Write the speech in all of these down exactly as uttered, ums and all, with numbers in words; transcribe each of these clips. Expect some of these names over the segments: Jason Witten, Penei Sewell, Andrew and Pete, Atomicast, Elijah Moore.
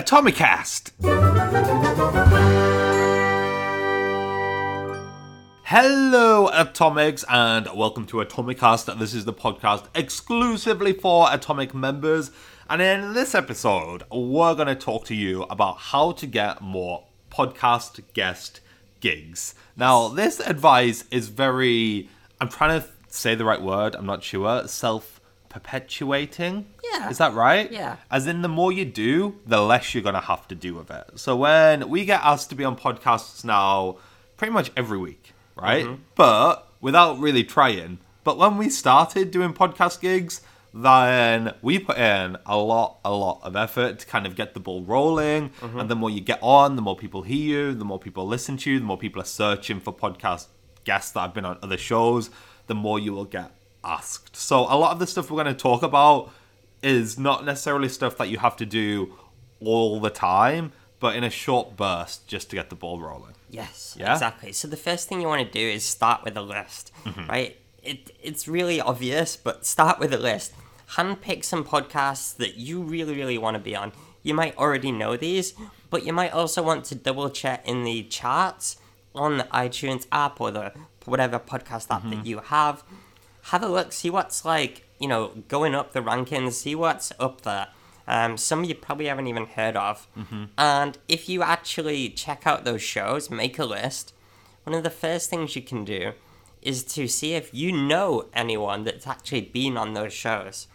Atomicast. Hello, Atomics, and welcome to Atomicast. This is the podcast exclusively for Atomic members. And in this episode, we're going to talk to you about how to get more podcast guest gigs. Now, this advice is very, I'm trying to say the right word, I'm not sure, self perpetuating? Yeah. Is that right? Yeah. As in, the more you do, the less you're going to have to do with it. So when we get asked to be on podcasts now, pretty much every week, right? Mm-hmm. But without really trying. But when we started doing podcast gigs, then we put in a lot, a lot of effort to kind of get the ball rolling. Mm-hmm. And the more you get on, the more people hear you, the more people listen to you, the more people are searching for podcast guests that have been on other shows, the more you will get asked. So a lot of the stuff we're going to talk about is not necessarily stuff that you have to do all the time, but in a short burst just to get the ball rolling. Yes, yeah? Exactly. So the first thing you want to do is start with a list, mm-hmm. right? It It's really obvious, but start with a list. Handpick some podcasts that you really, really want to be on. You might already know these, but you might also want to double check in the charts on the iTunes app or the whatever podcast app mm-hmm. that you have. Have a look, see what's, like, you know, going up the rankings, see what's up there. Um, some you probably haven't even heard of. Mm-hmm. And if you actually check out those shows, make a list, one of the first things you can do is to see if you know anyone that's actually been on those shows,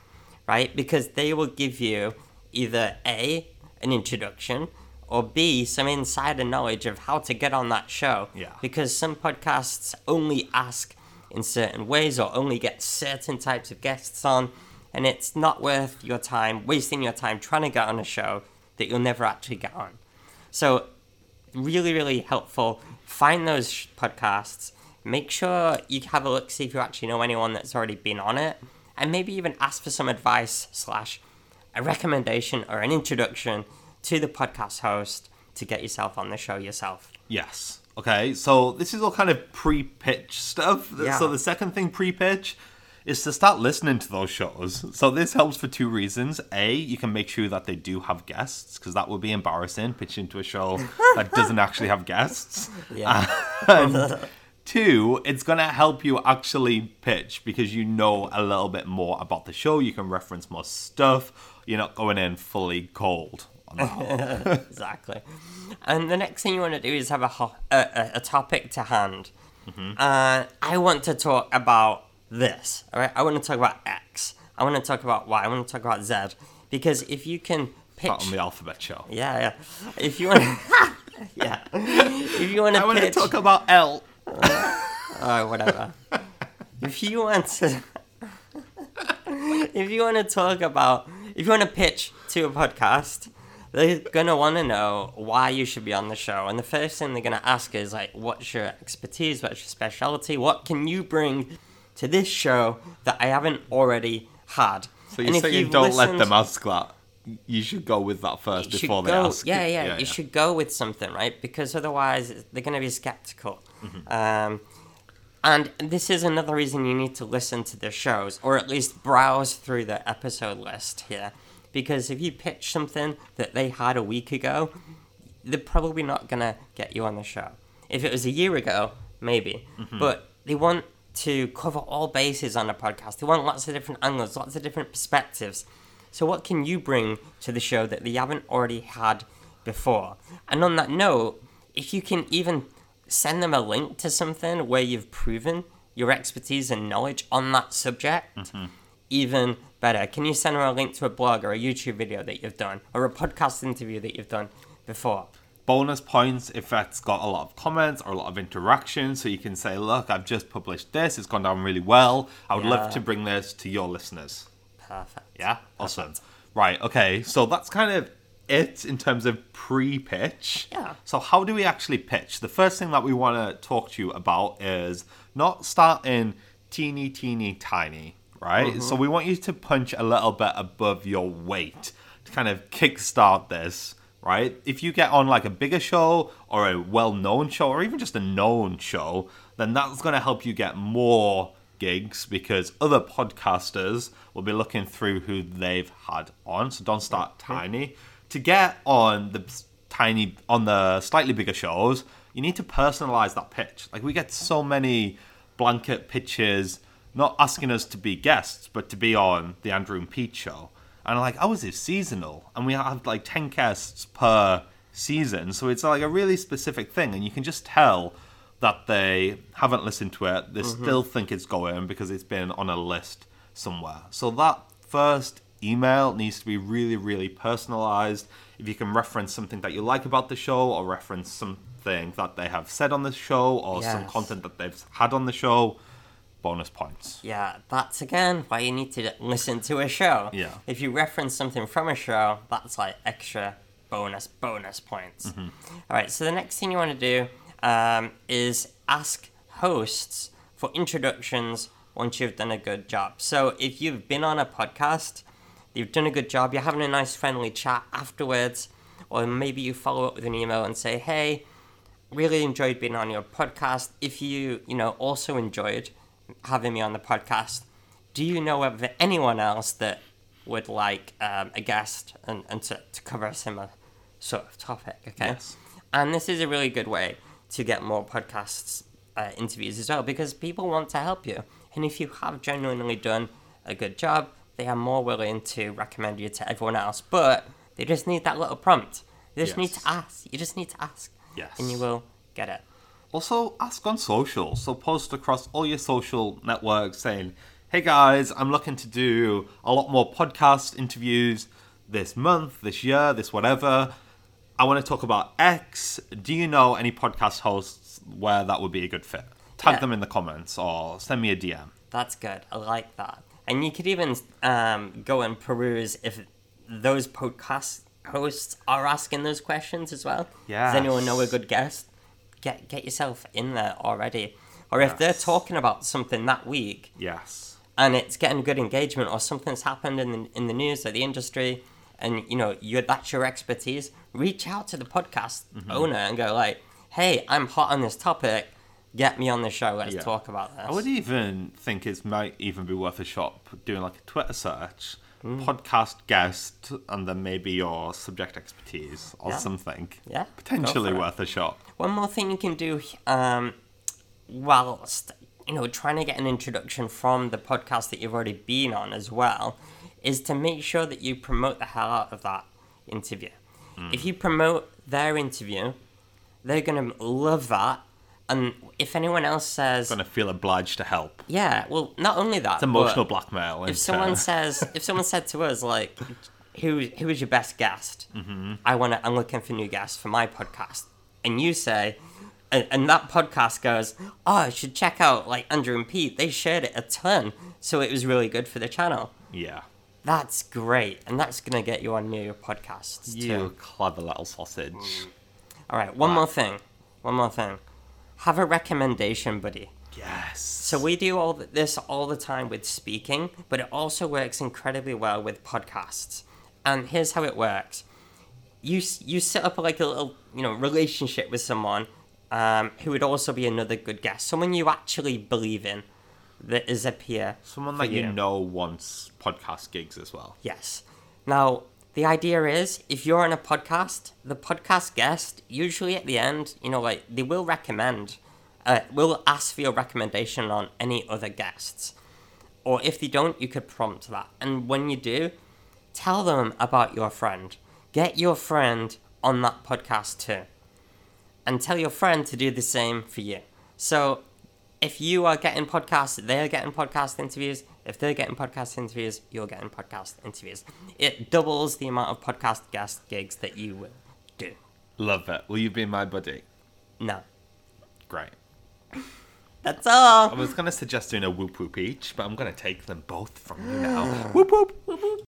right? Because they will give you either A, an introduction, or B, some insider knowledge of how to get on that show. Yeah. Because some podcasts only ask in certain ways or only get certain types of guests on, and it's not worth your time, wasting your time trying to get on a show that you'll never actually get on. So really, really helpful. Find those sh- podcasts. Make sure you have a look, see if you actually know anyone that's already been on it, and maybe even ask for some advice slash a recommendation or an introduction to the podcast host to get yourself on the show yourself. Yes. Okay, so this is all kind of pre-pitch stuff. Yeah. So the second thing pre-pitch is to start listening to those shows. So this helps for two reasons. A, you can make sure that they do have guests, because that would be embarrassing, pitching to a show that doesn't actually have guests. Yeah. And two, it's going to help you actually pitch, because you know a little bit more about the show. You can reference more stuff. You're not going in fully cold. Exactly. And the next thing you want to do is have a ho- a, a topic to hand. Mm-hmm. Uh, I want to talk about this. All right, I want to talk about X. I want to talk about Y. I want to talk about Z. Because if you can pitch Not on the alphabet show. Yeah, yeah. If you want, yeah. If you want to, I want pitch... to talk about L. uh, uh, whatever. If you want to, if you want to talk about, if you want to pitch to a podcast, they're going to want to know why you should be on the show. And the first thing they're going to ask is, like, what's your expertise? What's your specialty? What can you bring to this show that I haven't already had? So you say you don't let them ask that. You should go with that first before they ask. Yeah, yeah, yeah. You should go with something, right? Because otherwise they're going to be skeptical. Mm-hmm. Um, and this is another reason you need to listen to the shows, or at least browse through the episode list here. Because if you pitch something that they had a week ago, they're probably not going to get you on the show. If it was a year ago, maybe. Mm-hmm. But they want to cover all bases on a podcast. They want lots of different angles, lots of different perspectives. So what can you bring to the show that they haven't already had before? And on that note, if you can even send them a link to something where you've proven your expertise and knowledge on that subject, mm-hmm. even better. Can you send them a link to a blog or a YouTube video that you've done, or a podcast interview that you've done before? Bonus points if that's got a lot of comments or a lot of interaction. So you can say, look, I've just published this. It's gone down really well. I would yeah. love to bring this to your listeners. Perfect. Yeah? Awesome. Perfect. Right, okay. So that's kind of it in terms of pre-pitch. Yeah. So how do we actually pitch? The first thing that we want to talk to you about is not starting teeny, teeny, tiny. Right? Mm-hmm. So we want you to punch a little bit above your weight to kind of kickstart this, right? If you get on like a bigger show or a well-known show or even just a known show, then that's going to help you get more gigs, because other podcasters will be looking through who they've had on. So don't start tiny. to get on the tiny, on the slightly bigger shows, you need to personalize that pitch. Like, we get so many blanket pitches, not asking us to be guests, but to be on the Andrew and Pete show. And like, ours is seasonal, and we have like ten guests per season, so it's like a really specific thing, and you can just tell that they haven't listened to it. They mm-hmm. still think it's going because it's been on a list somewhere. So that first email needs to be really, really personalized. If you can reference something that you like about the show, or reference something that they have said on the show, or yes. some content that they've had on the show, bonus points. Yeah, that's again why you need to listen to a show. Yeah. If you reference something from a show, that's like extra bonus, bonus points. Mm-hmm. All right, so the next thing you want to do um, is ask hosts for introductions once you've done a good job. So if you've been on a podcast, you've done a good job, you're having a nice friendly chat afterwards, or maybe you follow up with an email and say, hey, really enjoyed being on your podcast. If you, you know, also enjoyed having me on the podcast, do you know of anyone else that would like um, a guest and, and to, to cover a similar sort of topic, okay? Yes. And this is a really good way to get more podcasts uh, interviews as well, because people want to help you. And if you have genuinely done a good job, they are more willing to recommend you to everyone else, but they just need that little prompt. You just yes. need to ask. You just need to ask, yes. and you will get it. Also, ask on social. So post across all your social networks saying, hey guys, I'm looking to do a lot more podcast interviews this month, this year, this whatever. I want to talk about X. Do you know any podcast hosts where that would be a good fit? Tag yeah. them in the comments or send me a D M. That's good. I like that. And you could even um, go and peruse if those podcast hosts are asking those questions as well. Yes. Does anyone know a good guest? Get get yourself in there already. Or if yes. they're talking about something that week, yes, and it's getting good engagement, or something's happened in the, in the news or the industry, and you know you're, that's your expertise, reach out to the podcast mm-hmm. owner and go like, hey, I'm hot on this topic. Get me on the show, let's yeah. talk about this. I would even think it might even be worth a shot doing like a Twitter search, mm. podcast guest, and then maybe your subject expertise or yeah. something. Yeah, potentially worth a shot. One more thing you can do um, whilst, you know, trying to get an introduction from the podcast that you've already been on as well, is to make sure that you promote the hell out of that interview. Mm. If you promote their interview, they're going to love that. And if anyone else says, I'm going to feel obliged to help. Yeah, well, not only that, it's emotional blackmail. If someone says, if someone said to us, like, who who is your best guest? Mm-hmm. I want to. I'm looking for new guests for my podcast. And you say, and, and that podcast goes, oh, I should check out like Andrew and Pete. They shared it a ton, so it was really good for the channel. Yeah, that's great, and that's going to get you on new podcasts too. You clever little sausage. Mm. All right, one wow. more thing. One more thing. Have a recommendation buddy. Yes. So we do all th- this all the time with speaking, but it also works incredibly well with podcasts. And here's how it works. You you set up like a little, you know, relationship with someone um, who would also be another good guest. Someone you actually believe in that is a peer. Someone that you. you know wants podcast gigs as well. Yes. Now, the idea is, if you're on a podcast, the podcast guest, usually at the end, you know, like, they will recommend, uh, will ask for your recommendation on any other guests. Or if they don't, you could prompt that. And when you do, tell them about your friend. Get your friend on that podcast too. And tell your friend to do the same for you. So, if you are getting podcasts, they're getting podcast interviews. If they're getting podcast interviews, you're getting podcast interviews. It doubles the amount of podcast guest gigs that you will do. Love it. Will you be my buddy? No. Great. That's all. I was going to suggest doing a whoop whoop each, but I'm going to take them both from you now. Whoop whoop. Whoop